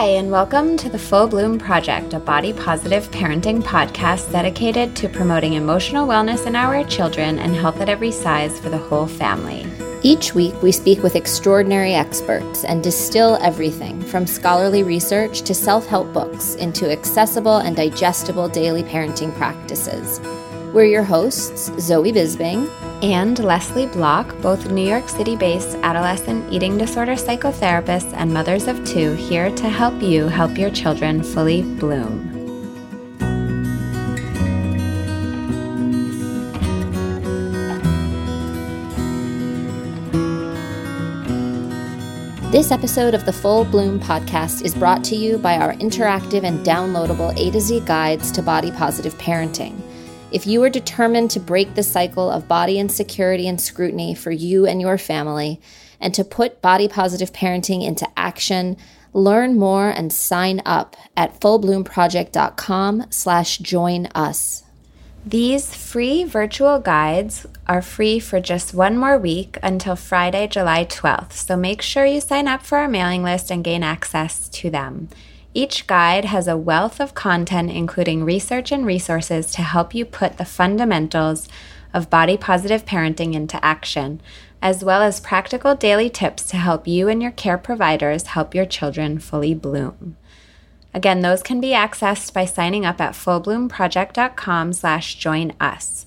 Hi, and welcome to the Full Bloom Project, a body-positive parenting podcast dedicated to promoting emotional wellness in our children and health at every size for the whole family. Each week, we speak with extraordinary experts and distill everything from scholarly research to self-help books into accessible and digestible daily parenting practices. We're your hosts, Zoe Bisbing and Leslie Block, both New York City-based adolescent eating disorder psychotherapists and mothers of two, here to help you help your children fully bloom. This episode of the Full Bloom Podcast is brought to you by our interactive and downloadable A to Z guides to body-positive parenting. If you are determined to break the cycle of body insecurity and scrutiny for you and your family, and to put body-positive parenting into action, learn more and sign up at fullbloomproject.com/join us. These free virtual guides are free for just one more week until Friday, July 12th, so make sure you sign up for our mailing list and gain access to them. Each guide has a wealth of content, including research and resources to help you put the fundamentals of body-positive parenting into action, as well as practical daily tips to help you and your care providers help your children fully bloom. Again, those can be accessed by signing up at fullbloomproject.com/join us.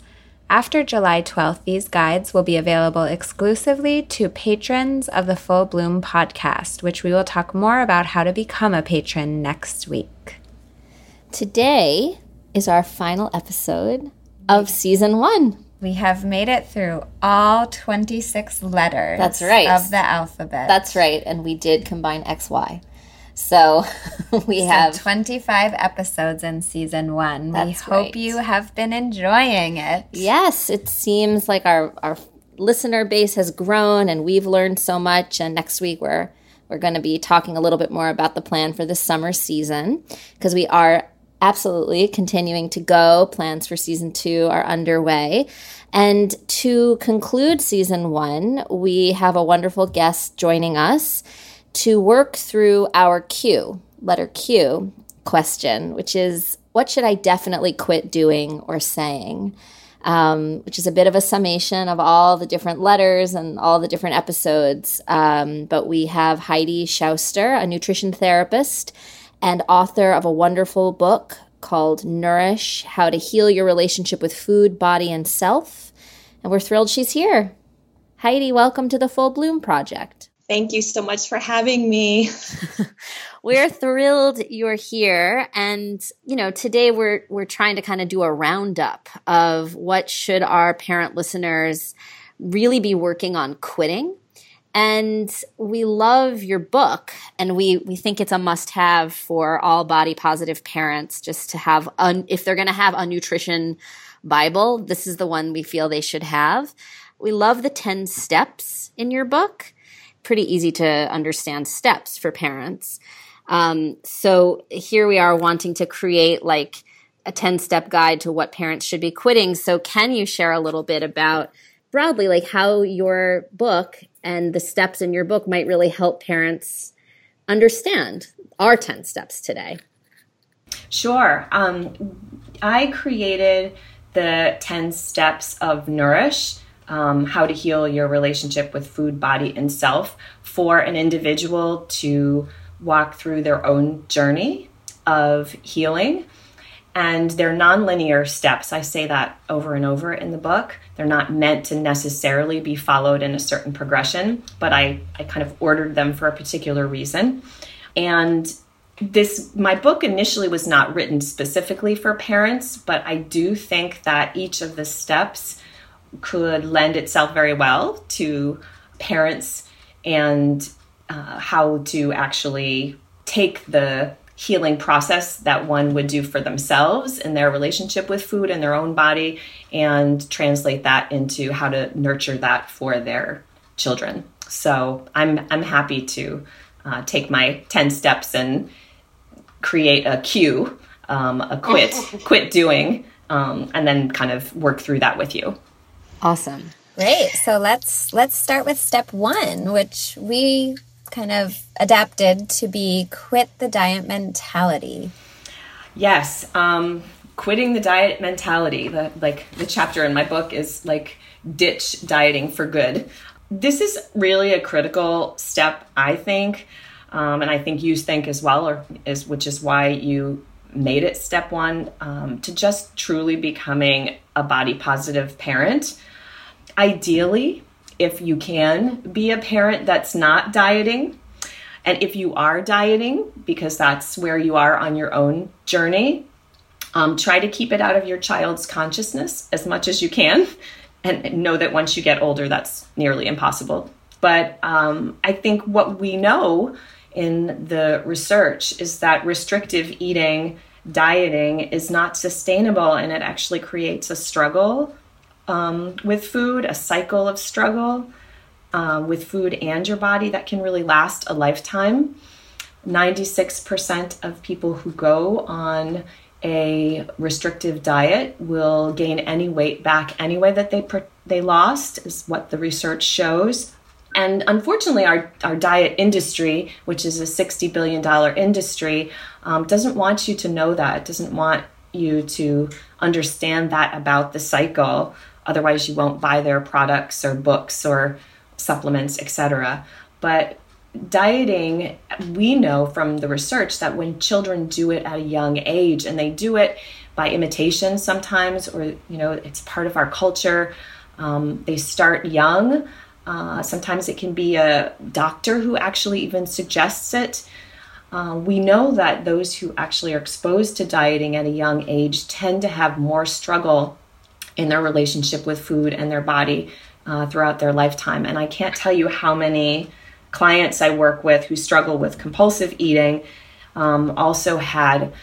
After July 12th, these guides will be available exclusively to patrons of the Full Bloom Podcast, which we will talk more about how to become a patron next week. Today is our final episode of Season 1. We have made it through all 26 letters of the alphabet. That's right, and we did combine X, Y. So we have 25 episodes in Season 1. We hope you have been enjoying it. Yes, it seems like our listener base has grown and we've learned so much. And next week we're going to be talking a little bit more about the plan for the summer season, because we are absolutely continuing to go. Plans for Season 2 are underway. And to conclude Season 1, we have a wonderful guest joining us to work through our Q, letter Q, question, which is, what should I definitely quit doing or saying? Which is a bit of a summation of all the different letters and all the different episodes. But we have Heidi Schauster, a nutrition therapist and author of a wonderful book called Nourish, How to Heal Your Relationship with Food, Body, and Self. And we're thrilled she's here. Heidi, welcome to the Full Bloom Project. Thank you so much for having me. We're thrilled you're here. And, you know, today we're trying to kind of do a roundup of what should our parent listeners really be working on quitting. And we love your book, and we think it's a must-have for all body-positive parents just to have if they're going to have a nutrition Bible, this is the one we feel they should have. We love the 10 steps in your book. Pretty easy to understand steps for parents. So here we are wanting to create like a 10-step guide to what parents should be quitting. So can you share a little bit about broadly like how your book and the steps in your book might really help parents understand our 10 steps today? Sure. I created the 10 steps of Nourish, how to heal your relationship with food, body, and self for an individual to walk through their own journey of healing. And they're nonlinear steps. I say that over and over in the book. They're not meant to necessarily be followed in a certain progression, but I kind of ordered them for a particular reason. And my book initially was not written specifically for parents, but I do think that each of the steps could lend itself very well to parents and how to actually take the healing process that one would do for themselves in their relationship with food and their own body and translate that into how to nurture that for their children. So I'm happy to take my 10 steps and create a cue, a quit doing, and then kind of work through that with you. Awesome. Great. So let's start with step 1, which we kind of adapted to be quit the diet mentality. Yes. Quitting the diet mentality, the chapter in my book is like ditch dieting for good. This is really a critical step, I think. And I think you think as well, which is why you made it step one, to just truly becoming a body positive parent. Ideally, if you can be a parent that's not dieting, and if you are dieting, because that's where you are on your own journey, try to keep it out of your child's consciousness as much as you can, and know that once you get older, that's nearly impossible. But I think what we know in the research is that restrictive eating, dieting is not sustainable, and it actually creates a struggle with food, a cycle of struggle with food and your body that can really last a lifetime. 96% of people who go on a restrictive diet will gain any weight back anyway that they lost, is what the research shows. And unfortunately, our diet industry, which is a $60 billion industry, doesn't want you to know that. It doesn't want you to understand that about the cycle. Otherwise, you won't buy their products or books or supplements, etc. But dieting, we know from the research that when children do it at a young age, and they do it by imitation sometimes, or it's part of our culture, they start young. Sometimes it can be a doctor who actually even suggests it. We know that those who actually are exposed to dieting at a young age tend to have more struggle in their relationship with food and their body throughout their lifetime. And I can't tell you how many clients I work with who struggle with compulsive eating also had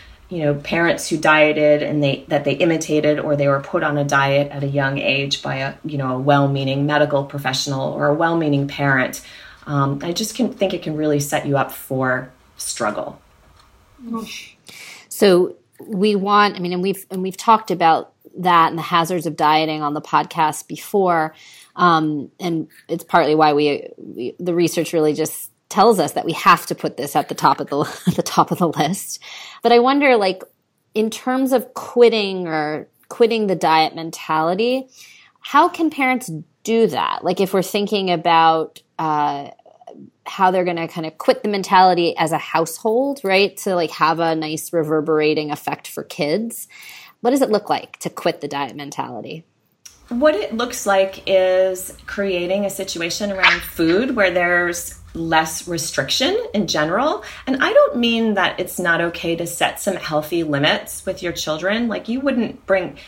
parents who dieted and that they imitated, or they were put on a diet at a young age by a well-meaning medical professional or a well-meaning parent. I just think it can really set you up for struggle. So we want, we've talked about that and the hazards of dieting on the podcast before. And it's partly why we the research really just tells us that we have to put this at the top of the top of the list. But I wonder, in terms of quitting the diet mentality, how can parents do that? If we're thinking about how they're going to kind of quit the mentality as a household, right? To have a nice reverberating effect for kids. What does it look like to quit the diet mentality? What it looks like is creating a situation around food where there's less restriction in general. And I don't mean that it's not okay to set some healthy limits with your children. You wouldn't bring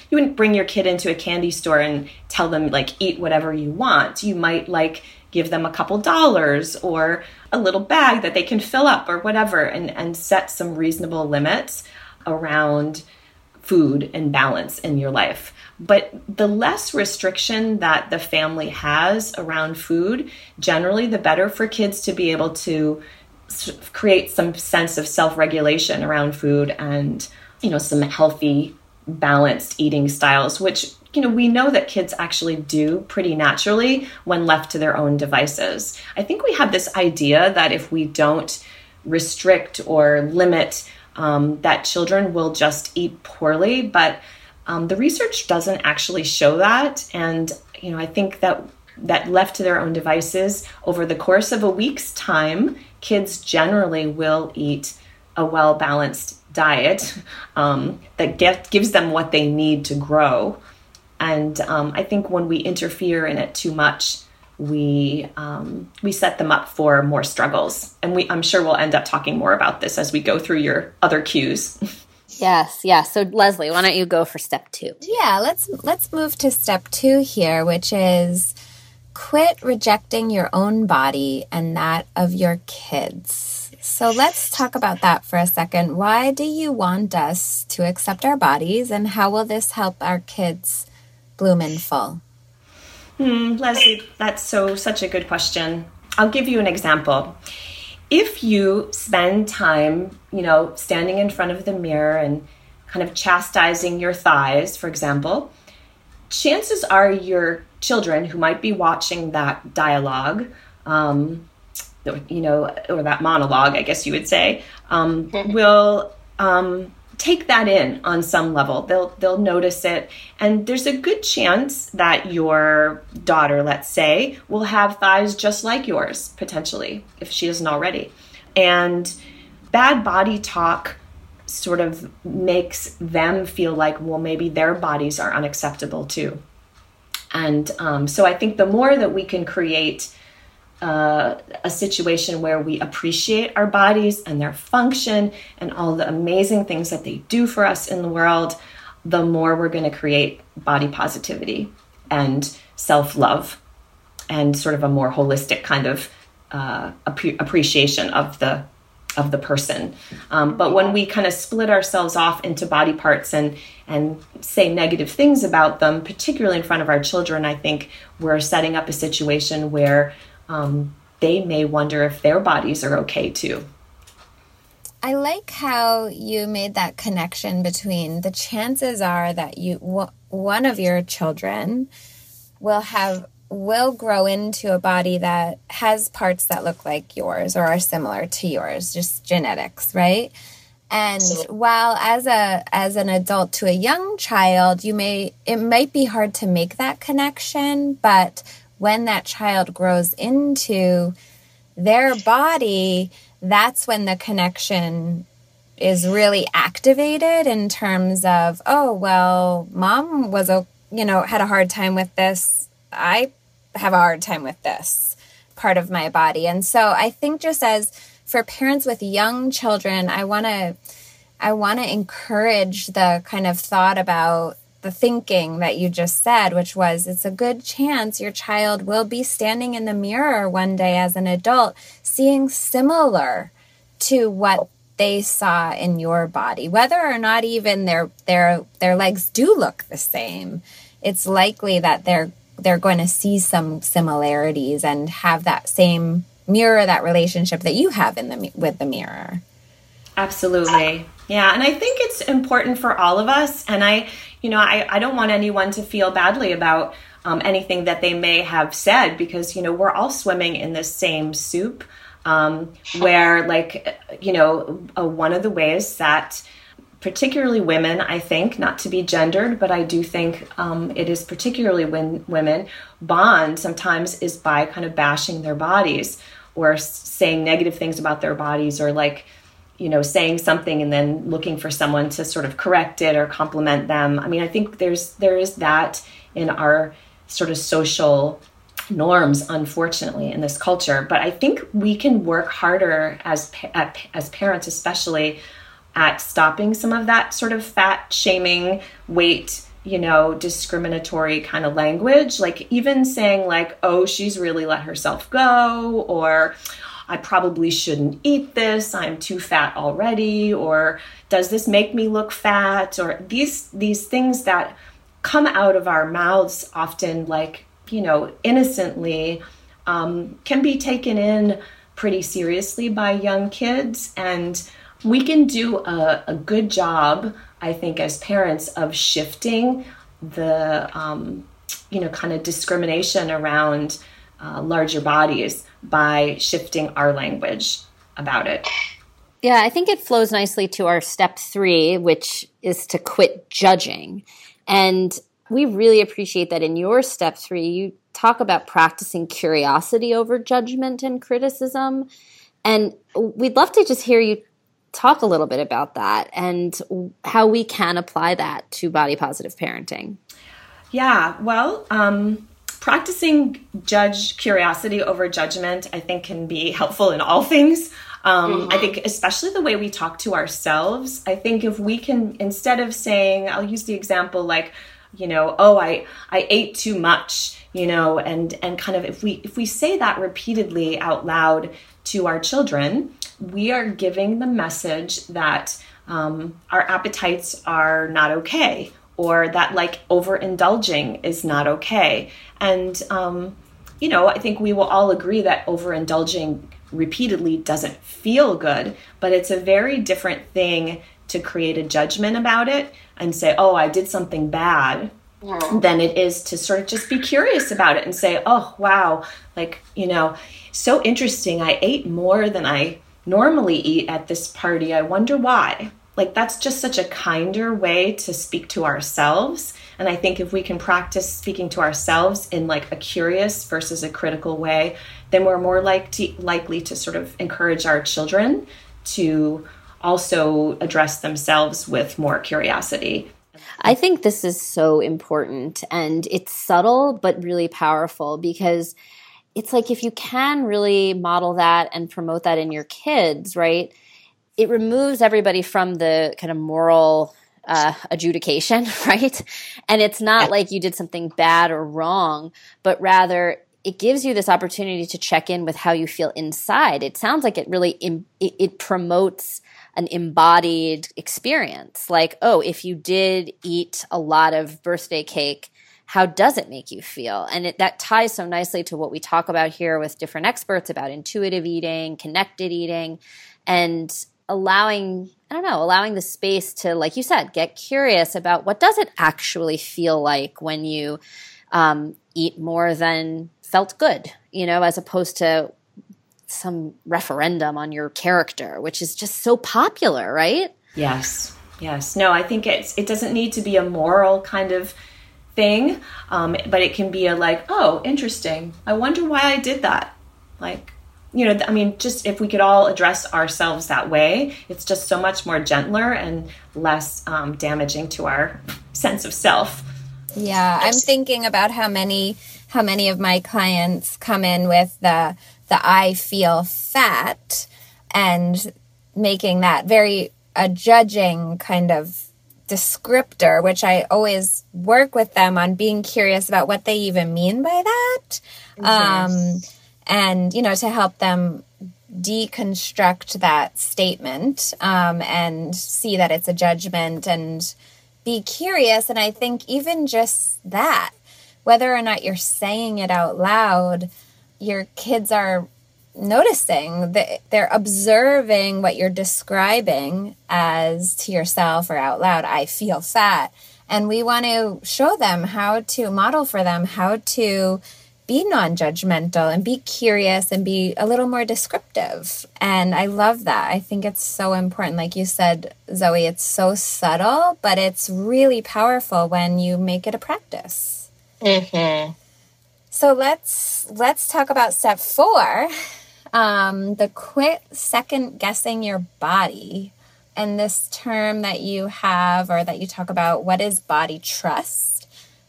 your kid into a candy store and tell them eat whatever you want. You might give them a couple dollars or a little bag that they can fill up or whatever, and set some reasonable limits around food and balance in your life. But the less restriction that the family has around food, generally, the better for kids to be able to create some sense of self-regulation around food and, some healthy, balanced eating styles, which, we know that kids actually do pretty naturally when left to their own devices. I think we have this idea that if we don't restrict or limit, that children will just eat poorly, but the research doesn't actually show that. And, I think that left to their own devices, over the course of a week's time, kids generally will eat a well-balanced diet that gives them what they need to grow. And I think when we interfere in it too much, we set them up for more struggles. And I'm sure we'll end up talking more about this as we go through your other cues. Yes, yeah. So Leslie, why don't you go for step two? Yeah, let's move to step two here, which is quit rejecting your own body and that of your kids. So let's talk about that for a second. Why do you want us to accept our bodies, and how will this help our kids bloom in full? Leslie, that's such a good question. I'll give you an example. If you spend time, standing in front of the mirror and kind of chastising your thighs, for example, chances are your children who might be watching that dialogue you know, or that monologue, I guess you would say, will take that in on some level. They'll notice it. And there's a good chance that your daughter, let's say, will have thighs just like yours, potentially, if she isn't already. And bad body talk sort of makes them feel like, well, maybe their bodies are unacceptable too. And so I think the more that we can create a situation where we appreciate our bodies and their function and all the amazing things that they do for us in the world, the more we're going to create body positivity and self-love and sort of a more holistic kind of appreciation of the person. But when we kind of split ourselves off into body parts and say negative things about them, particularly in front of our children, I think we're setting up a situation where they may wonder if their bodies are okay too. I like how you made that connection between the chances are that one of your children will grow into a body that has parts that look like yours or are similar to yours, just genetics, right? And while as an adult to a young child, it might be hard to make that connection, but when that child grows into their body, that's when the connection is really activated in terms of, oh, well, mom was, had a hard time with this. I have a hard time with this part of my body. And so I think just as for parents with young children, I want to encourage the kind of thought about the thinking that you just said, which was it's a good chance your child will be standing in the mirror one day as an adult, seeing similar to what they saw in your body, whether or not even their legs do look the same. It's likely that they're going to see some similarities and have that same mirror, that relationship that you have with the mirror. Absolutely. Yeah. And I think it's important for all of us. And I don't want anyone to feel badly about anything that they may have said, because, we're all swimming in the same soup, where one of the ways that particularly women, I think, not to be gendered, but I do think it is particularly when women bond sometimes is by kind of bashing their bodies or saying negative things about their bodies, or saying something and then looking for someone to sort of correct it or compliment them. I mean, I think there is that in our sort of social norms, unfortunately, in this culture. But I think we can work harder as parents, especially, at stopping some of that sort of fat shaming, weight, discriminatory kind of language, like even saying like, oh, she's really let herself go, or I probably shouldn't eat this, I'm too fat already, or does this make me look fat? Or these things that come out of our mouths often, innocently, can be taken in pretty seriously by young kids. And we can do a good job, I think, as parents of shifting the, kind of discrimination around larger bodies by shifting our language about it. Yeah, I think it flows nicely to our step 3, which is to quit judging. And we really appreciate that in your step 3, you talk about practicing curiosity over judgment and criticism. And we'd love to just hear you talk a little bit about that and how we can apply that to body positive parenting. Yeah, well, practicing curiosity over judgment, I think, can be helpful in all things. I think especially the way we talk to ourselves. I think if we can, instead of saying, I'll use the example oh, I ate too much, and kind of if we say that repeatedly out loud to our children, we are giving the message that our appetites are not okay, or that overindulging is not okay. And, I think we will all agree that overindulging repeatedly doesn't feel good, but it's a very different thing to create a judgment about it and say, oh, I did something bad, than it is to sort of just be curious about it and say, oh, wow, like, you know, so interesting. I ate more than I normally eat at this party. I wonder why. Like, that's just such a kinder way to speak to ourselves. And I think if we can practice speaking to ourselves in like a curious versus a critical way, then we're more likely to sort of encourage our children to also address themselves with more curiosity. I think this is so important, and it's subtle but really powerful, because it's like, if you can really model that and promote that in your kids, right, it removes everybody from the kind of moral adjudication, right? And it's not like you did something bad or wrong, but rather it gives you this opportunity to check in with how you feel inside. It sounds like it really it promotes an embodied experience. Like, oh, if you did eat a lot of birthday cake, how does it make you feel? And that ties so nicely to what we talk about here with different experts about intuitive eating, connected eating, and allowing the space to, like you said, get curious about what does it actually feel like when you eat more than felt good, you know, as opposed to some referendum on your character, which is just so popular, right? Yes. No, I think it doesn't need to be a moral kind of thing, but it can be a like, oh, interesting. I wonder why I did that. Like, you know, I mean, just if we could all address ourselves that way, it's just so much more gentler and less damaging to our sense of self. Yeah, I'm thinking about how many of my clients come in with the I feel fat, and making that very a judging kind of descriptor, which I always work with them on being curious about what they even mean by that. And, you know, to help them deconstruct that statement and see that it's a judgment and be curious. And I think even just that, whether or not you're saying it out loud, your kids are noticing that they're observing what you're describing as to yourself or out loud. I feel fat. And we want to show them how to model for them, how to be non-judgmental and be curious and be a little more descriptive. And I love that. I think it's so important. Like you said, Zoe, it's so subtle, but it's really powerful when you make it a practice. Mm-hmm. So let's talk about step 4, the quit second guessing your body, and this term that you have or that you talk about. What is body trust,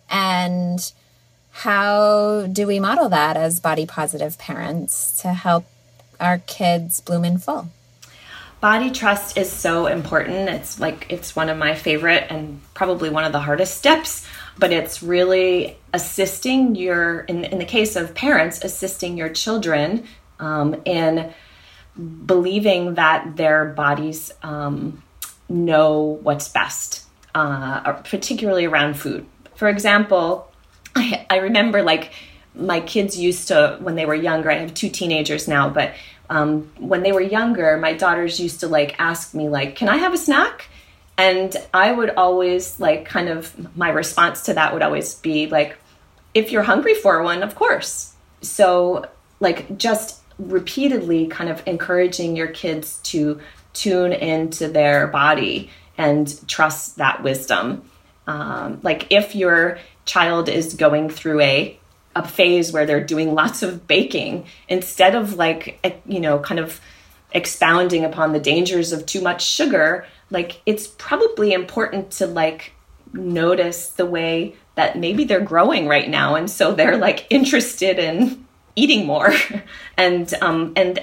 and how do we model that as body positive parents to help our kids bloom in full? Body trust is so important. It's one of my favorite and probably one of the hardest steps, but it's really assisting in the case of parents, assisting your children in believing that their bodies know what's best, particularly around food. For example, I remember like my kids used to, when they were younger, I have 2 teenagers now, but when they were younger, my daughters used to like ask me like, can I have a snack? And I would always like kind of, my response to that would always be like, if you're hungry for one, of course. So like just repeatedly kind of encouraging your kids to tune into their body and trust that wisdom. Like if your child is going through a phase where they're doing lots of baking, instead of like, you know, kind of expounding upon the dangers of too much sugar, like it's probably important to like notice the way that maybe they're growing right now. And so they're like interested in eating more and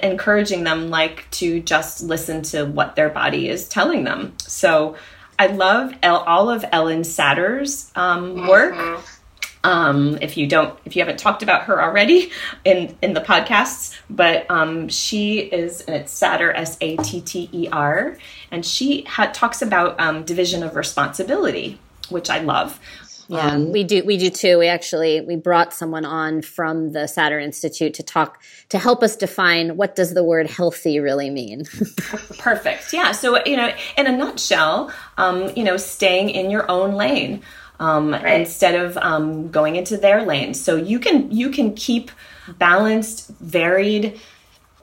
encouraging them like to just listen to what their body is telling them. So I love all of Ellen Satter's work. Mm-hmm. If you haven't talked about her already in the podcasts, but she is, and it's Satter, Satter, and she talks about division of responsibility, which I love. Yeah, we do too. We brought someone on from the Satter Institute to help us define what does the word healthy really mean. Perfect. Yeah. So, you know, in a nutshell, you know, staying in your own lane. instead of going into their lane. So you can keep balanced, varied,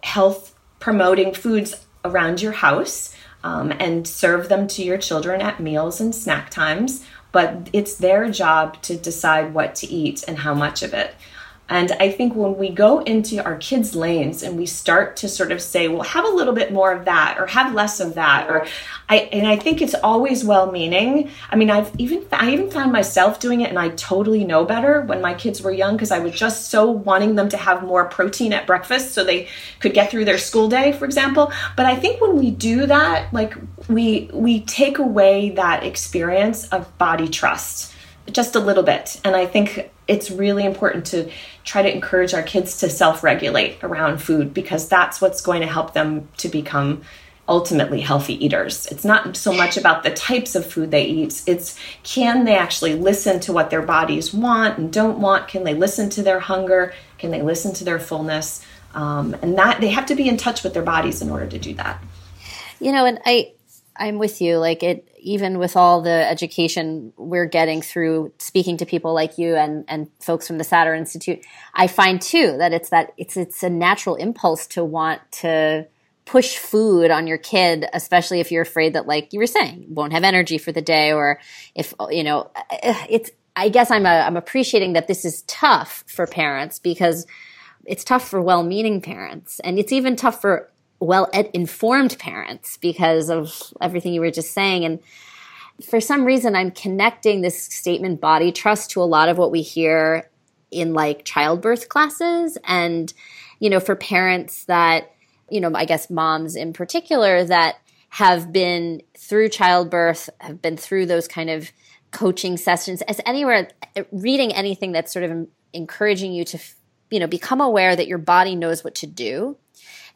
health-promoting foods around your house and serve them to your children at meals and snack times. But it's their job to decide what to eat and how much of it. And I think when we go into our kids' lanes and we start to sort of say, well, have a little bit more of that or have less of that, or I think it's always well-meaning. I mean, I even found myself doing it, and I totally know better when my kids were young, because I was just so wanting them to have more protein at breakfast so they could get through their school day, for example. But I think when we do that, like we take away that experience of body trust just a little bit. And I think it's really important to try to encourage our kids to self-regulate around food, because that's what's going to help them to become ultimately healthy eaters. It's not so much about the types of food they eat. It's, can they actually listen to what their bodies want and don't want? Can they listen to their hunger? Can they listen to their fullness? And that they have to be in touch with their bodies in order to do that. You know, and I'm with you. Like, it, even with all the education we're getting through speaking to people like you and folks from the Satter Institute, I find too that it's a natural impulse to want to push food on your kid, especially if you're afraid that, like you were saying, won't have energy for the day, or if, you know, it's, I guess I'm appreciating that this is tough for parents, because it's tough for well-meaning parents, and it's even tough for well-informed parents because of everything you were just saying. And for some reason, I'm connecting this statement, body trust, to a lot of what we hear in like childbirth classes. And, you know, for parents that, you know, I guess moms in particular that have been through childbirth, have been through those kind of coaching sessions, as anywhere, reading anything that's sort of encouraging you to, you know, become aware that your body knows what to do.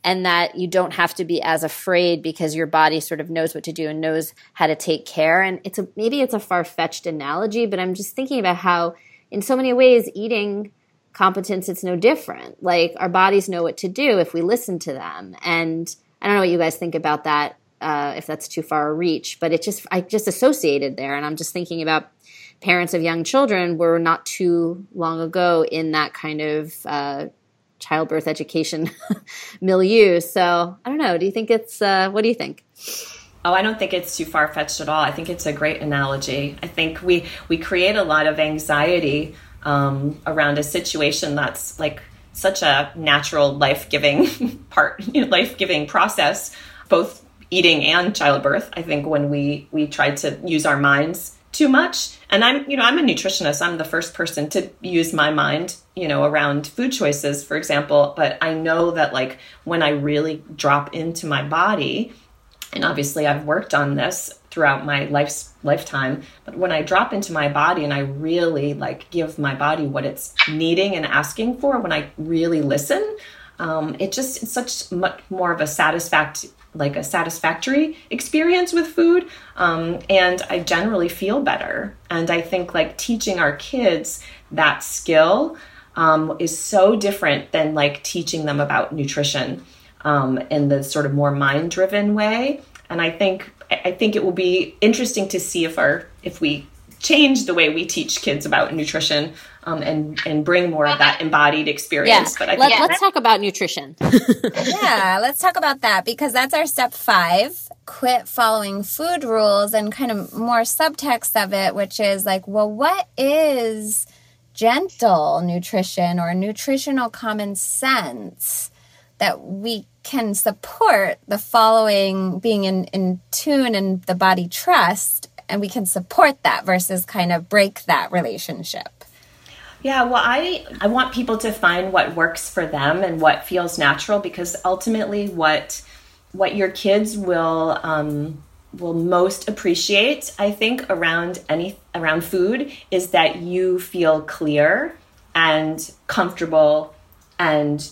And that you don't have to be as afraid because your body sort of knows what to do and knows how to take care. And it's maybe it's a far-fetched analogy, but I'm just thinking about how in so many ways eating competence, it's no different. Like, our bodies know what to do if we listen to them. And I don't know what you guys think about that, if that's too far a reach, but I just associated there. And I'm just thinking about parents of young children were not too long ago in that kind of childbirth education milieu. So I don't know. Do you think it's, what do you think? Oh, I don't think it's too far-fetched at all. I think it's a great analogy. I think we create a lot of anxiety around a situation that's like such a natural life-giving process, both eating and childbirth. I think when we try to use our minds too much. And I'm a nutritionist. I'm the first person to use my mind, you know, around food choices, for example. But I know that, like, when I really drop into my body, and obviously I've worked on this throughout my lifetime, but when I drop into my body and I really like give my body what it's needing and asking for, when I really listen, it's such much more of a satisfactory experience with food. And I generally feel better. And I think like teaching our kids that skill is so different than like teaching them about nutrition in the sort of more mind-driven way. And I think it will be interesting to see if we change the way we teach kids about nutrition and bring more of that embodied experience. Yeah. But let's talk about nutrition. Yeah, let's talk about that, because that's our step 5, quit following food rules, and kind of more subtext of it, which is like, well, what is gentle nutrition or nutritional common sense that we can support the following, being in tune and the body trust, and we can support that versus kind of break that relationship? Yeah, well, I want people to find what works for them and what feels natural, because ultimately what your kids will most appreciate, I think, around food is that you feel clear and comfortable and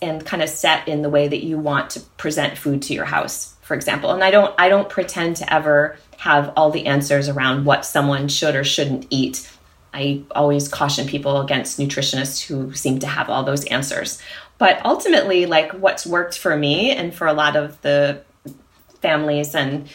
kind of set in the way that you want to present food to your house, for example. And I don't pretend to ever have all the answers around what someone should or shouldn't eat. I always caution people against nutritionists who seem to have all those answers. But ultimately, like, what's worked for me and for a lot of the families and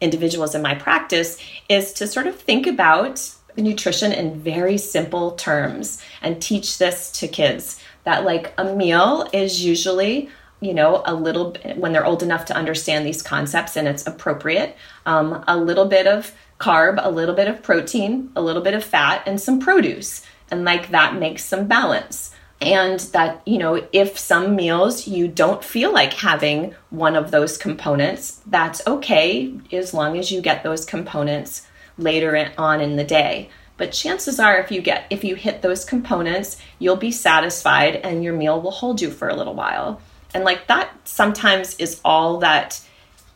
individuals in my practice is to sort of think about nutrition in very simple terms and teach this to kids, that like a meal is usually, you know, a little bit, when they're old enough to understand these concepts and it's appropriate, a little bit of carb, a little bit of protein, a little bit of fat, and some produce. And like that makes some balance. And that, you know, if some meals you don't feel like having one of those components, that's okay, as long as you get those components later on in the day. But chances are if you hit those components, you'll be satisfied and your meal will hold you for a little while. And like that sometimes is all that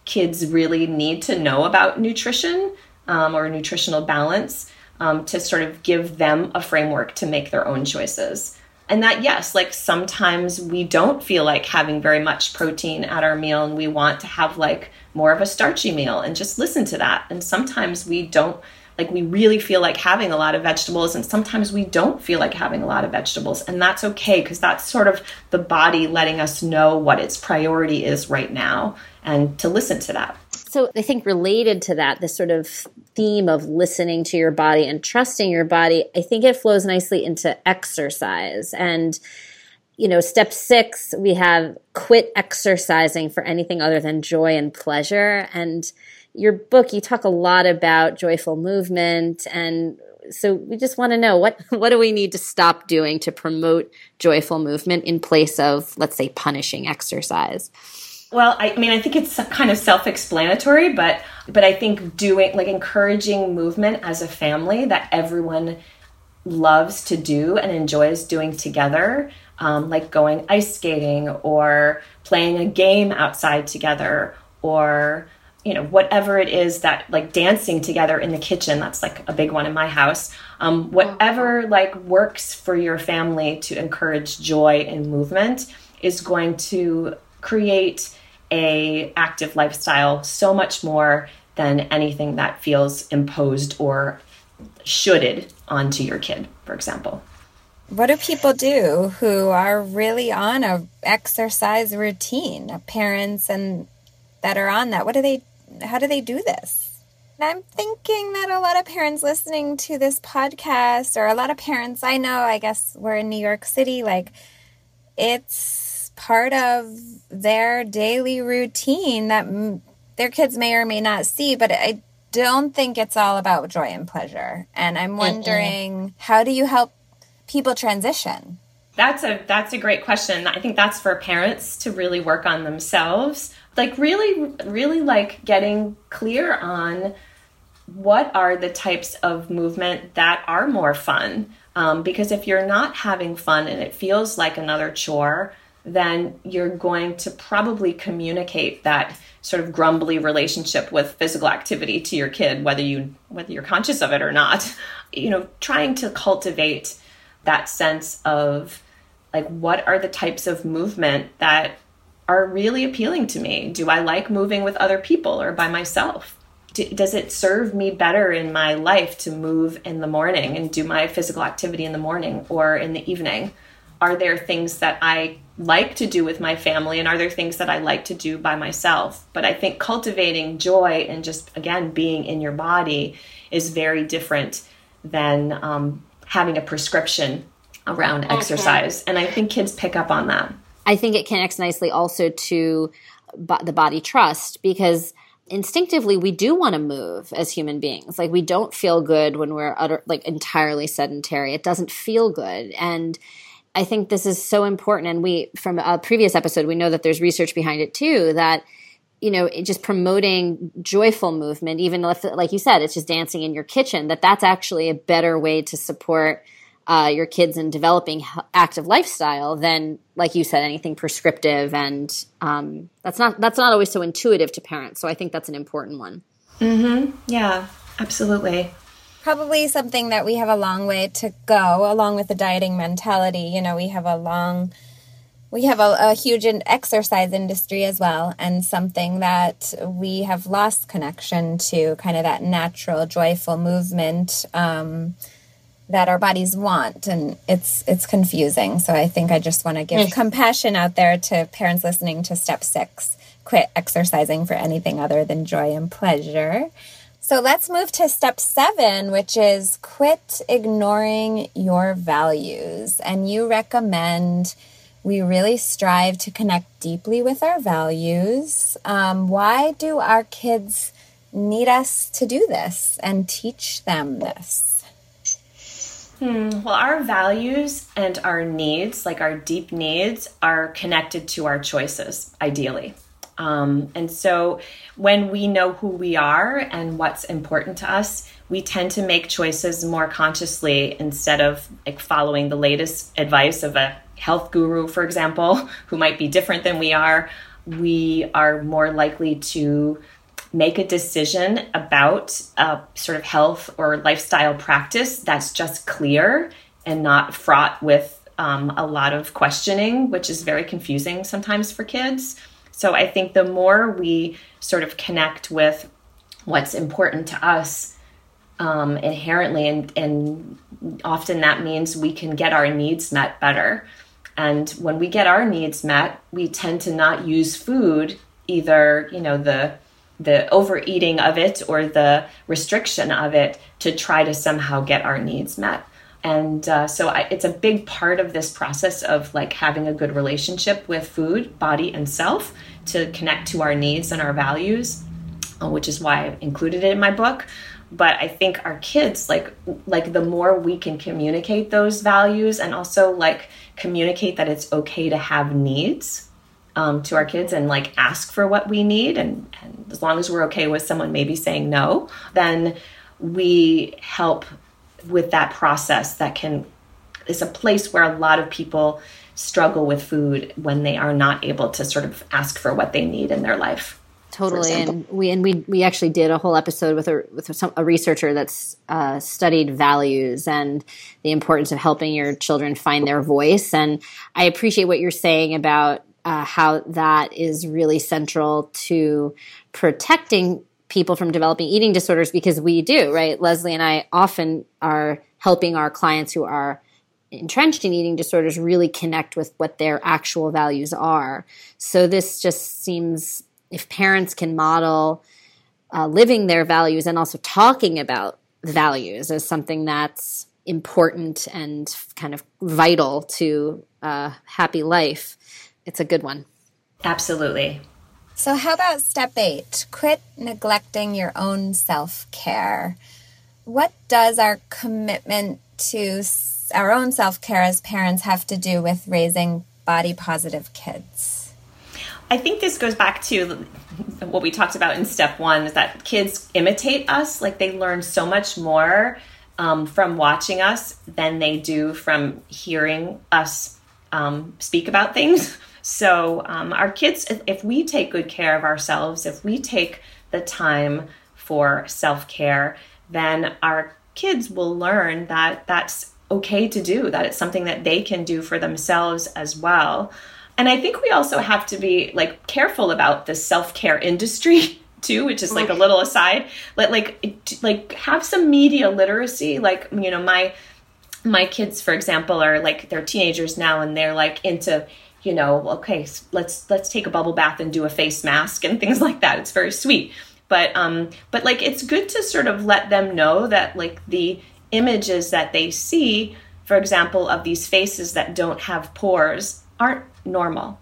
kids really need to know about nutrition or nutritional balance to sort of give them a framework to make their own choices. And that, yes, like sometimes we don't feel like having very much protein at our meal and we want to have like more of a starchy meal, and just listen to that. And sometimes we don't, like we really feel like having a lot of vegetables, and sometimes we don't feel like having a lot of vegetables. And that's okay, because that's sort of the body letting us know what its priority is right now and to listen to that. So I think related to that, this sort of theme of listening to your body and trusting your body, I think it flows nicely into exercise. And, you know, step 6, we have quit exercising for anything other than joy and pleasure. And your book, you talk a lot about joyful movement. And so we just want to know, what do we need to stop doing to promote joyful movement in place of, let's say, punishing exercise? Well, I mean, I think it's kind of self-explanatory, but I think encouraging movement as a family that everyone loves to do and enjoys doing together, like going ice skating or playing a game outside together, or, you know, whatever it is that, like dancing together in the kitchen, that's like a big one in my house. Whatever like works for your family to encourage joy and movement is going to create an active lifestyle so much more than anything that feels imposed or shoulded onto your kid, for example. What do people do who are really on a exercise routine? Parents and that are on that. How do they do this? And I'm thinking that a lot of parents listening to this podcast, or a lot of parents I know, I guess we're in New York City, like it's part of their daily routine that their kids may or may not see, but I don't think it's all about joy and pleasure. And I'm wondering, how do you help people transition? That's a great question. I think that's for parents to really work on themselves, like really, really like getting clear on what are the types of movement that are more fun. Because if you're not having fun and it feels like another chore, then you're going to probably communicate that sort of grumbly relationship with physical activity to your kid, whether you're conscious of it or not. You know, trying to cultivate that sense of like, what are the types of movement that are really appealing to me? Do I like moving with other people or by myself? Does it serve me better in my life to move in the morning and do my physical activity in the morning or in the evening? Are there things that I like to do with my family, and are there things that I like to do by myself? But I think cultivating joy and just, again, being in your body is very different than having a prescription around exercise. And I think kids pick up on that. I think it connects nicely also to the body trust, because instinctively we do want to move as human beings. Like, we don't feel good when we're entirely sedentary. It doesn't feel good. And I think this is so important, and from a previous episode, we know that there's research behind it too, that, you know, just promoting joyful movement, even if, like you said, it's just dancing in your kitchen, that's actually a better way to support your kids in developing active lifestyle than, like you said, anything prescriptive, and that's not always so intuitive to parents, so I think that's an important one. Mm-hmm. Yeah, absolutely. Probably something that we have a long way to go, along with the dieting mentality. You know, we have a huge exercise industry as well, and something that we have lost connection to, kind of that natural, joyful movement that our bodies want, and it's confusing. So I think I just want to give compassion out there to parents listening to step 6: quit exercising for anything other than joy and pleasure. So let's move to step 7, which is quit ignoring your values. And you recommend we really strive to connect deeply with our values. Why do our kids need us to do this and teach them this? Well, our values and our needs, like our deep needs, are connected to our choices, ideally. And so when we know who we are and what's important to us, we tend to make choices more consciously instead of like following the latest advice of a health guru, for example, who might be different than we are. We are more likely to make a decision about a sort of health or lifestyle practice that's just clear and not fraught with a lot of questioning, which is very confusing sometimes for kids. So I think the more we sort of connect with what's important to us inherently, and often that means we can get our needs met better. And when we get our needs met, we tend to not use food, either, you know, the overeating of it or the restriction of it, to try to somehow get our needs met. And so it's a big part of this process of like having a good relationship with food, body, and self, to connect to our needs and our values, which is why I included it in my book. But I think our kids, like the more we can communicate those values, and also like communicate that it's okay to have needs to our kids, and like ask for what we need. And as long as we're okay with someone maybe saying no, then we help with that process is a place where a lot of people struggle with food when they are not able to sort of ask for what they need in their life. Totally. And we actually did a whole episode with a researcher that's studied values and the importance of helping your children find their voice. And I appreciate what you're saying about how that is really central to protecting people from developing eating disorders, because we do, right? Leslie and I often are helping our clients who are entrenched in eating disorders really connect with what their actual values are. So this just seems, if parents can model living their values and also talking about values as something that's important and kind of vital to a happy life, it's a good one. Absolutely. So how about step 8, quit neglecting your own self-care. What does our commitment to our own self-care as parents have to do with raising body-positive kids? I think this goes back to what we talked about in step 1, is that kids imitate us. Like they learn so much more from watching us than they do from hearing us speak about things. So our kids, if we take good care of ourselves, if we take the time for self-care, then our kids will learn that that's okay to do, that it's something that they can do for themselves as well. And I think we also have to be like careful about the self-care industry too, which is like a little aside, like have some media literacy. Like, you know, my kids, for example, are like, they're teenagers now, and they're like into, you know, okay, let's take a bubble bath and do a face mask and things like that. It's very sweet. But like, it's good to sort of let them know that like the images that they see, for example, of these faces that don't have pores aren't normal.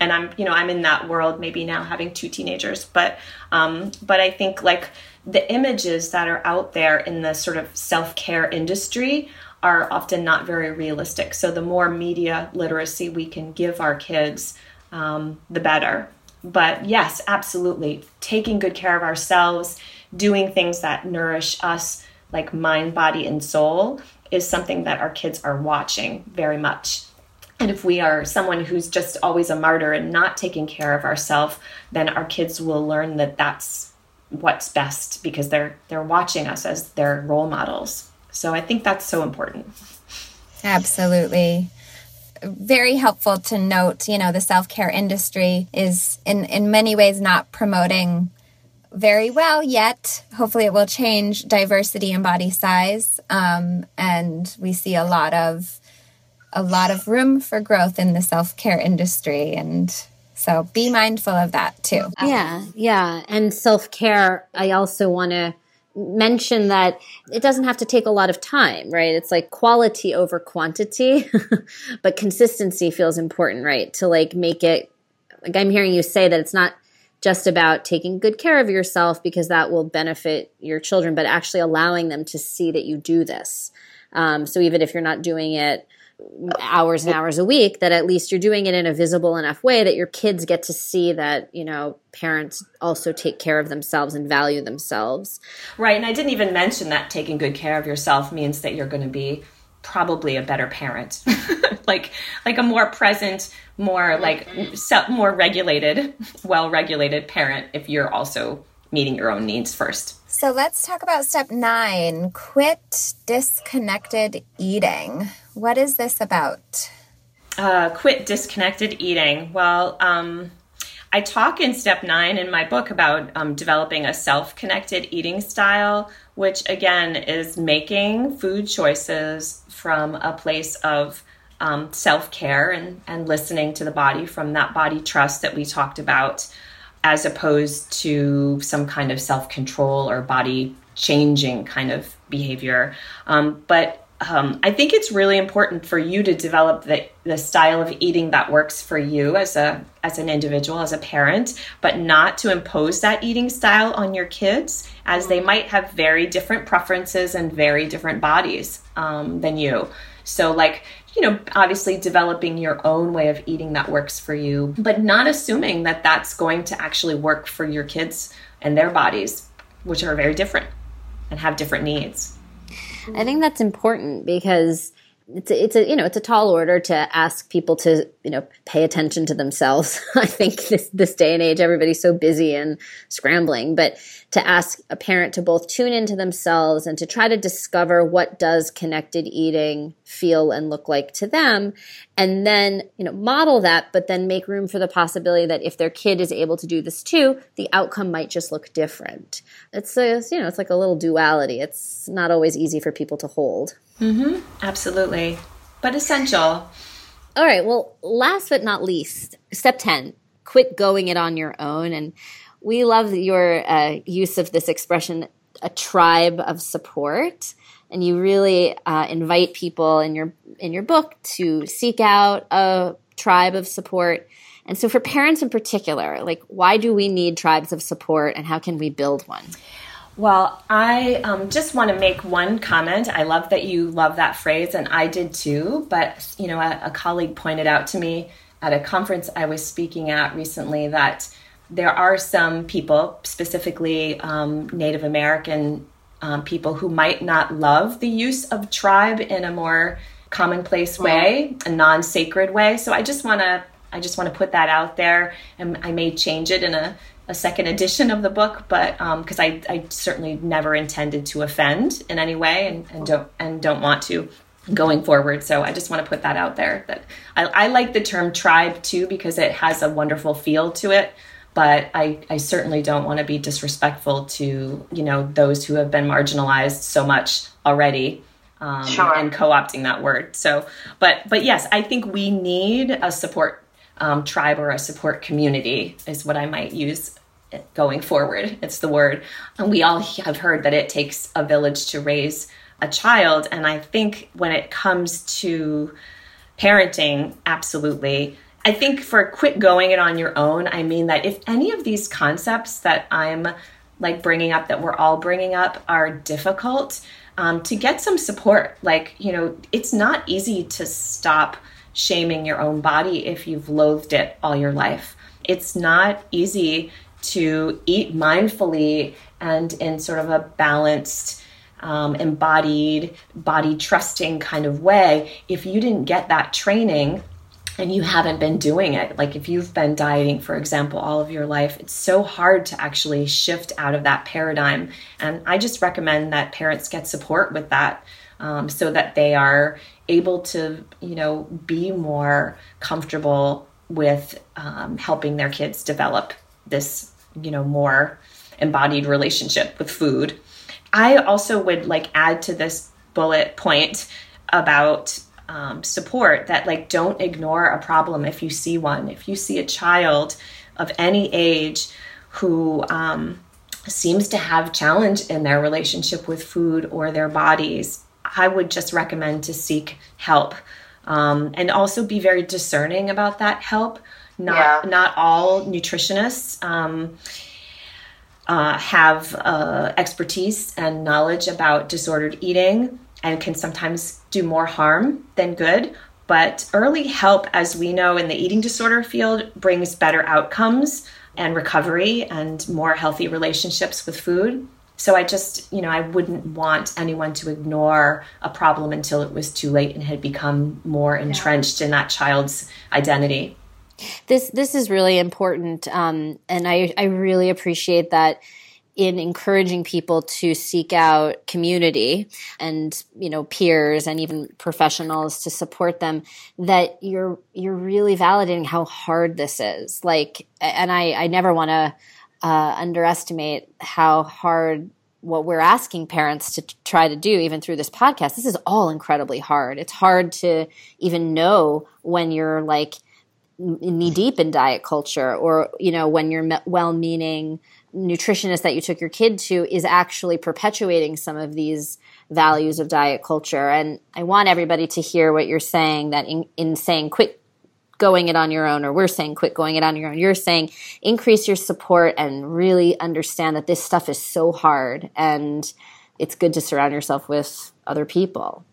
And I'm in that world maybe now, having 2 teenagers, but I think like the images that are out there in the sort of self-care industry are often not very realistic. So the more media literacy we can give our kids, the better. But yes, absolutely. Taking good care of ourselves, doing things that nourish us, like mind, body, and soul, is something that our kids are watching very much. And if we are someone who's just always a martyr and not taking care of ourselves, then our kids will learn that that's what's best, because they're watching us as their role models. So I think that's so important. Absolutely. Very helpful to note, you know, the self-care industry is in many ways not promoting very well yet. Hopefully it will change diversity in body size. And we see a lot of room for growth in the self-care industry. And so be mindful of that too. Yeah. And self-care, I also want to mention that it doesn't have to take a lot of time, right? It's like quality over quantity, but consistency feels important, right? To like make it, like I'm hearing you say that it's not just about taking good care of yourself because that will benefit your children, but actually allowing them to see that you do this. So even if you're not doing it hours and hours a week, that at least you're doing it in a visible enough way that your kids get to see that, you know, parents also take care of themselves and value themselves. Right. And I didn't even mention that taking good care of yourself means that you're going to be probably a better parent, like a more present, more like more regulated, well-regulated parent if you're also meeting your own needs first. So let's talk about step 9, quit disconnected eating. What is this about? Quit disconnected eating. Well, I talk in step 9 in my book about developing a self-connected eating style, which again is making food choices from a place of self-care and listening to the body from that body trust that we talked about, as opposed to some kind of self-control or body changing kind of behavior. But I think it's really important for you to develop the style of eating that works for you as an individual, as a parent, but not to impose that eating style on your kids, as they might have very different preferences and very different bodies than you. So like, you know, obviously developing your own way of eating that works for you, but not assuming that that's going to actually work for your kids and their bodies, which are very different and have different needs. I think that's important because it's a tall order to ask people to, you know, pay attention to themselves. I think this day and age, everybody's so busy and scrambling, but to ask a parent to both tune into themselves and to try to discover what does connected eating feel and look like to them, and then, you know, model that, but then make room for the possibility that if their kid is able to do this too, the outcome might just look different. It's like a little duality. It's not always easy for people to hold. Mm-hmm. Absolutely. But essential. All right. Well, last but not least, step 10, quit going it on your own. And we love your use of this expression, a tribe of support. And you really invite people in your book to seek out a tribe of support. And so for parents in particular, like, why do we need tribes of support and how can we build one? Well, I just want to make one comment. I love that you love that phrase, and I did too. But, you know, a colleague pointed out to me at a conference I was speaking at recently that there are some people, specifically Native American people, who might not love the use of tribe in a more commonplace way, a non-sacred way. So I just want to put that out there, and I may change it in a second edition of the book, but because I certainly never intended to offend in any way and don't want to going forward. So I just want to put that out there. That I like the term tribe too, because it has a wonderful feel to it. But I certainly don't want to be disrespectful to, you know, those who have been marginalized so much already and co-opting that word. So, but yes, I think we need a support tribe or a support community is what I might use going forward. It's the word. And we all have heard that it takes a village to raise a child. And I think when it comes to parenting, absolutely, I think for quit going it on your own, I mean that if any of these concepts that I'm like bringing up, that we're all bringing up, are difficult, to get some support. Like, you know, it's not easy to stop shaming your own body if you've loathed it all your life. It's not easy to eat mindfully and in sort of a balanced, embodied, body trusting kind of way if you didn't get that training and you haven't been doing it. Like if you've been dieting, for example, all of your life, it's so hard to actually shift out of that paradigm. And I just recommend that parents get support with that so that they are able to, you know, be more comfortable with helping their kids develop this, you know, more embodied relationship with food. I also would like add to this bullet point about support that, like, don't ignore a problem if you see one. If you see a child of any age who seems to have challenge in their relationship with food or their bodies, I would just recommend to seek help. And also be very discerning about that help. Not all nutritionists have expertise and knowledge about disordered eating and can sometimes do more harm than good. But early help, as we know in the eating disorder field, brings better outcomes and recovery and more healthy relationships with food. So I just, I wouldn't want anyone to ignore a problem until it was too late and had become more entrenched in that child's identity. This is really important, and I really appreciate that in encouraging people to seek out community and peers and even professionals to support them. That you're really validating how hard this is. And I never want to underestimate how hard what we're asking parents to try to do, even through this podcast. This is all incredibly hard. It's hard to even know when you're knee deep in diet culture, or when your well-meaning nutritionist that you took your kid to is actually perpetuating some of these values of diet culture. And I want everybody to hear what you're saying, that in saying quit going it on your own, or we're saying quit going it on your own, you're saying increase your support and really understand that this stuff is so hard, and it's good to surround yourself with other people.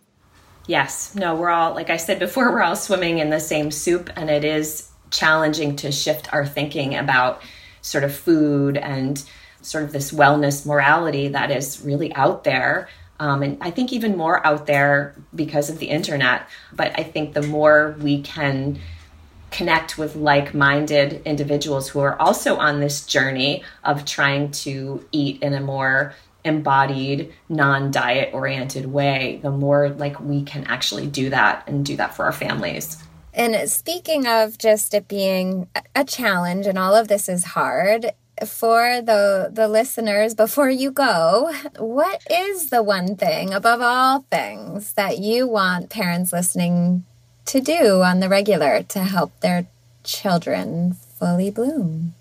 Yes. No, we're all, like I said before, we're all swimming in the same soup, and it is challenging to shift our thinking about sort of food and sort of this wellness morality that is really out there. And I think even more out there because of the internet. But I think the more we can connect with like-minded individuals who are also on this journey of trying to eat in a more embodied, non-diet oriented way, the more we can actually do that and do that for our families. And speaking of just it being a challenge and all of this is hard, for the listeners, before you go, what is the one thing above all things that you want parents listening to do on the regular to help their children fully bloom?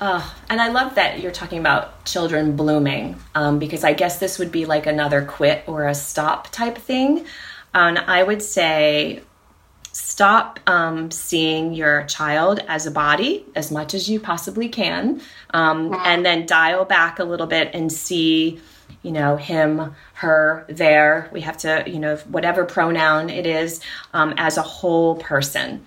And I love that you're talking about children blooming, because I guess this would be like another quit or a stop type thing. And I would say stop seeing your child as a body as much as you possibly can, and then dial back a little bit and see him, her, their, we have to, whatever pronoun it is, as a whole person.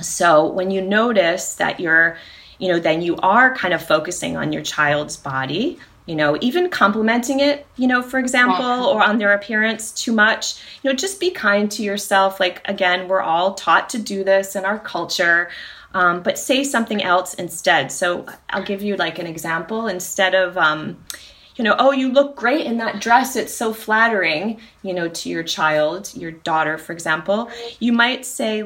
So when you notice that you're, then you are kind of focusing on your child's body, even complimenting it, for example, or on their appearance too much, just be kind to yourself. Again, we're all taught to do this in our culture, but say something else instead. So I'll give you an example. Instead of, oh, you look great in that dress, it's so flattering, to your child, your daughter, for example, you might say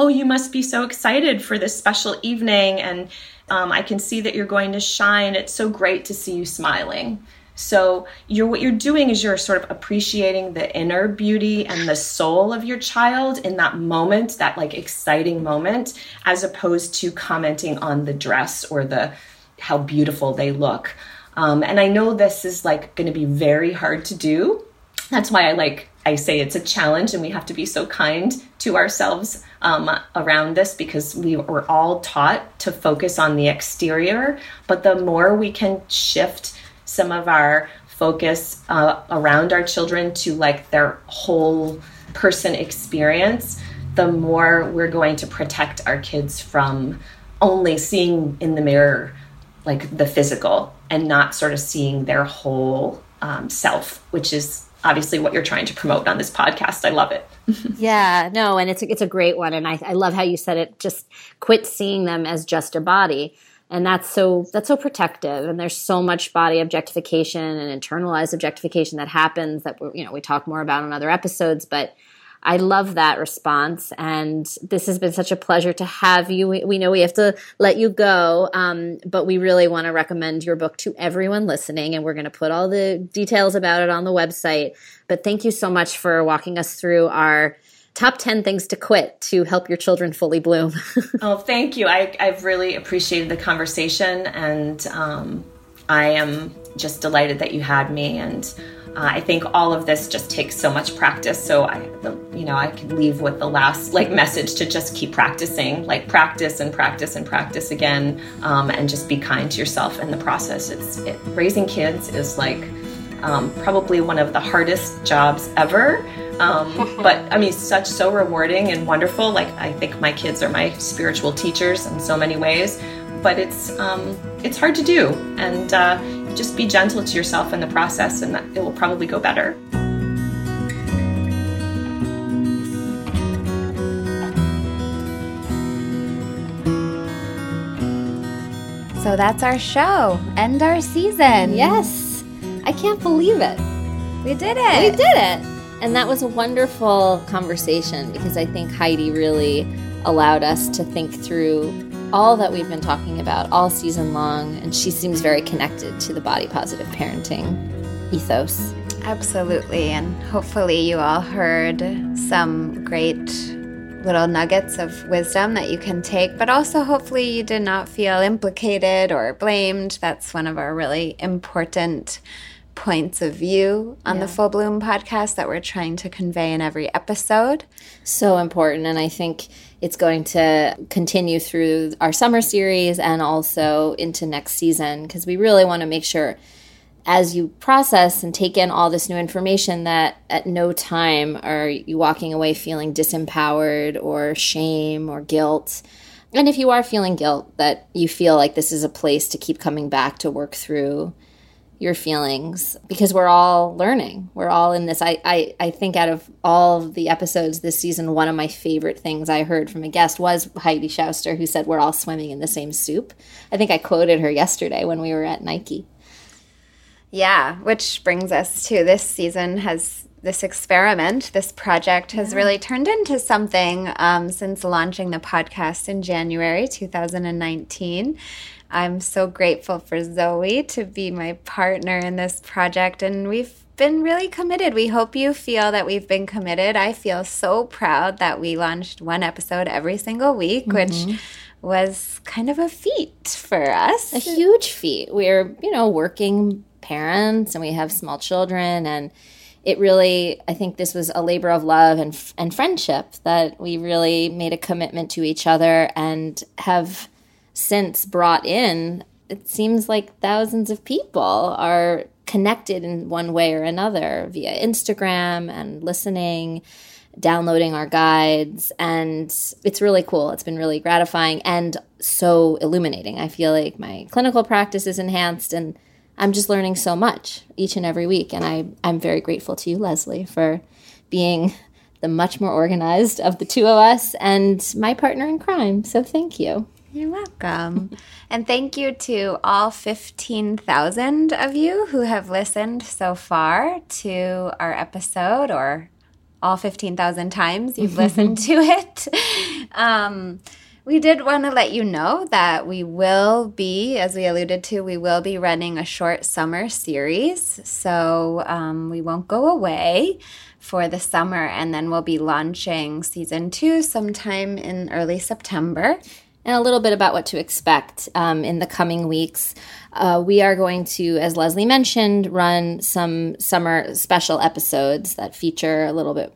oh, you must be so excited for this special evening, and I can see that you're going to shine. It's so great to see you smiling. So what you're doing is you're sort of appreciating the inner beauty and the soul of your child in that moment, that exciting moment, as opposed to commenting on the dress or how beautiful they look. And I know this is going to be very hard to do. That's why I say it's a challenge, and we have to be so kind to ourselves around this, because we were all taught to focus on the exterior. But the more we can shift some of our focus around our children to their whole person experience, the more we're going to protect our kids from only seeing in the mirror the physical, and not sort of seeing their whole self, which is obviously what you're trying to promote on this podcast. I love it. Yeah, no, and it's a great one. And I love how you said it, just quit seeing them as just a body. And that's so protective. And there's so much body objectification and internalized objectification that happens that we talk more about in other episodes. But I love that response, and this has been such a pleasure to have you. We know we have to let you go, but we really want to recommend your book to everyone listening, and we're going to put all the details about it on the website. But thank you so much for walking us through our top 10 things to quit to help your children fully bloom. Oh, thank you. I've really appreciated the conversation, and I am just delighted that you had me, and I think all of this just takes so much practice. So I could leave with the last message to just keep practicing, practice and practice and practice again, and just be kind to yourself in the process. Raising kids is probably one of the hardest jobs ever, but I mean, so rewarding and wonderful. I think my kids are my spiritual teachers in so many ways, but it's hard to do, and just be gentle to yourself in the process, and it will probably go better. So that's our show and our season. Yes, I can't believe it. We did it. And that was a wonderful conversation, because I think Heidi really allowed us to think through all that we've been talking about all season long, and she seems very connected to the body positive parenting ethos. Absolutely, and hopefully you all heard some great little nuggets of wisdom that you can take, but also hopefully you did not feel implicated or blamed. That's one of our really important points of view on the Full Bloom podcast that we're trying to convey in every episode. So important, and I think it's going to continue through our summer series and also into next season, because we really want to make sure, as you process and take in all this new information, that at no time are you walking away feeling disempowered or shame or guilt. And if you are feeling guilt, that you feel like this is a place to keep coming back to work through your feelings, because we're all learning. We're all in this. I think out of all of the episodes this season, one of my favorite things I heard from a guest was Heidi Schauster, who said, we're all swimming in the same soup. I think I quoted her yesterday when we were at Nike. Yeah, which brings us to this season has this experiment, this project has really turned into something since launching the podcast in January 2019. I'm so grateful for Zoe to be my partner in this project, and we've been really committed. We hope you feel that we've been committed. I feel so proud that we launched one episode every single week, which was kind of a feat for us. A huge feat. We're, working parents, and we have small children, and it really, I think this was a labor of love and friendship, that we really made a commitment to each other and have since brought in, it seems like thousands of people are connected in one way or another via Instagram and listening, downloading our guides. And it's really cool. It's been really gratifying and so illuminating. I feel like my clinical practice is enhanced, and I'm just learning so much each and every week. And I'm very grateful to you, Leslie, for being the much more organized of the two of us and my partner in crime. So thank you. You're welcome. And thank you to all 15,000 of you who have listened so far to our episode, or all 15,000 times you've listened to it. We did want to let you know that we will be, as we alluded to, we will be running a short summer series. So we won't go away for the summer, and then we'll be launching season 2 sometime in early September. And a little bit about what to expect in the coming weeks. We are going to, as Leslie mentioned, run some summer special episodes that feature a little bit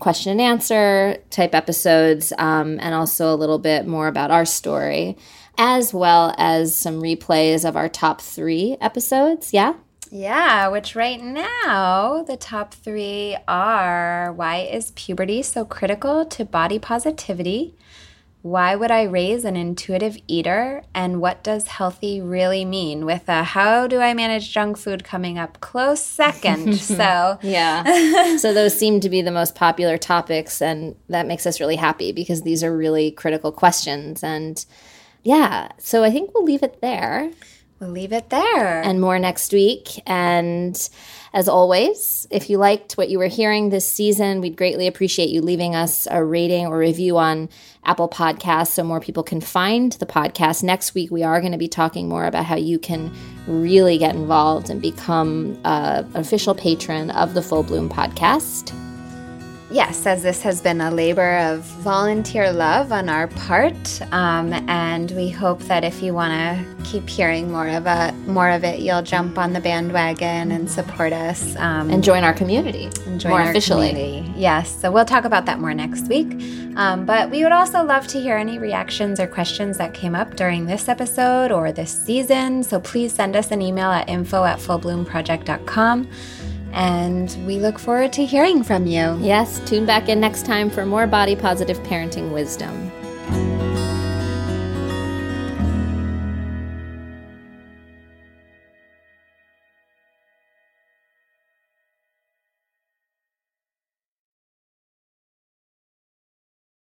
question and answer type episodes, and also a little bit more about our story, as well as some replays of our top 3 episodes. Yeah? Yeah, which right now the top 3 are Why Is Puberty So Critical to Body Positivity? Why Would I Raise an Intuitive Eater? And What Does Healthy Really Mean? With a How Do I Manage Junk Food coming up close second. So yeah. So those seem to be the most popular topics, and that makes us really happy, because these are really critical questions. And yeah, so I think we'll leave it there. We'll leave it there. And more next week. And as always, if you liked what you were hearing this season, we'd greatly appreciate you leaving us a rating or review on Apple Podcasts so more people can find the podcast. Next week, we are going to be talking more about how you can really get involved and become an official patron of the Full Bloom podcast. Yes, as this has been a labor of volunteer love on our part, and we hope that if you want to keep hearing more of it, you'll jump on the bandwagon and support us and join our community more officially. Yes, so we'll talk about that more next week. But we would also love to hear any reactions or questions that came up during this episode or this season. So please send us an email at info@fullbloomproject.com. And we look forward to hearing from you. Yes, tune back in next time for more body positive parenting wisdom.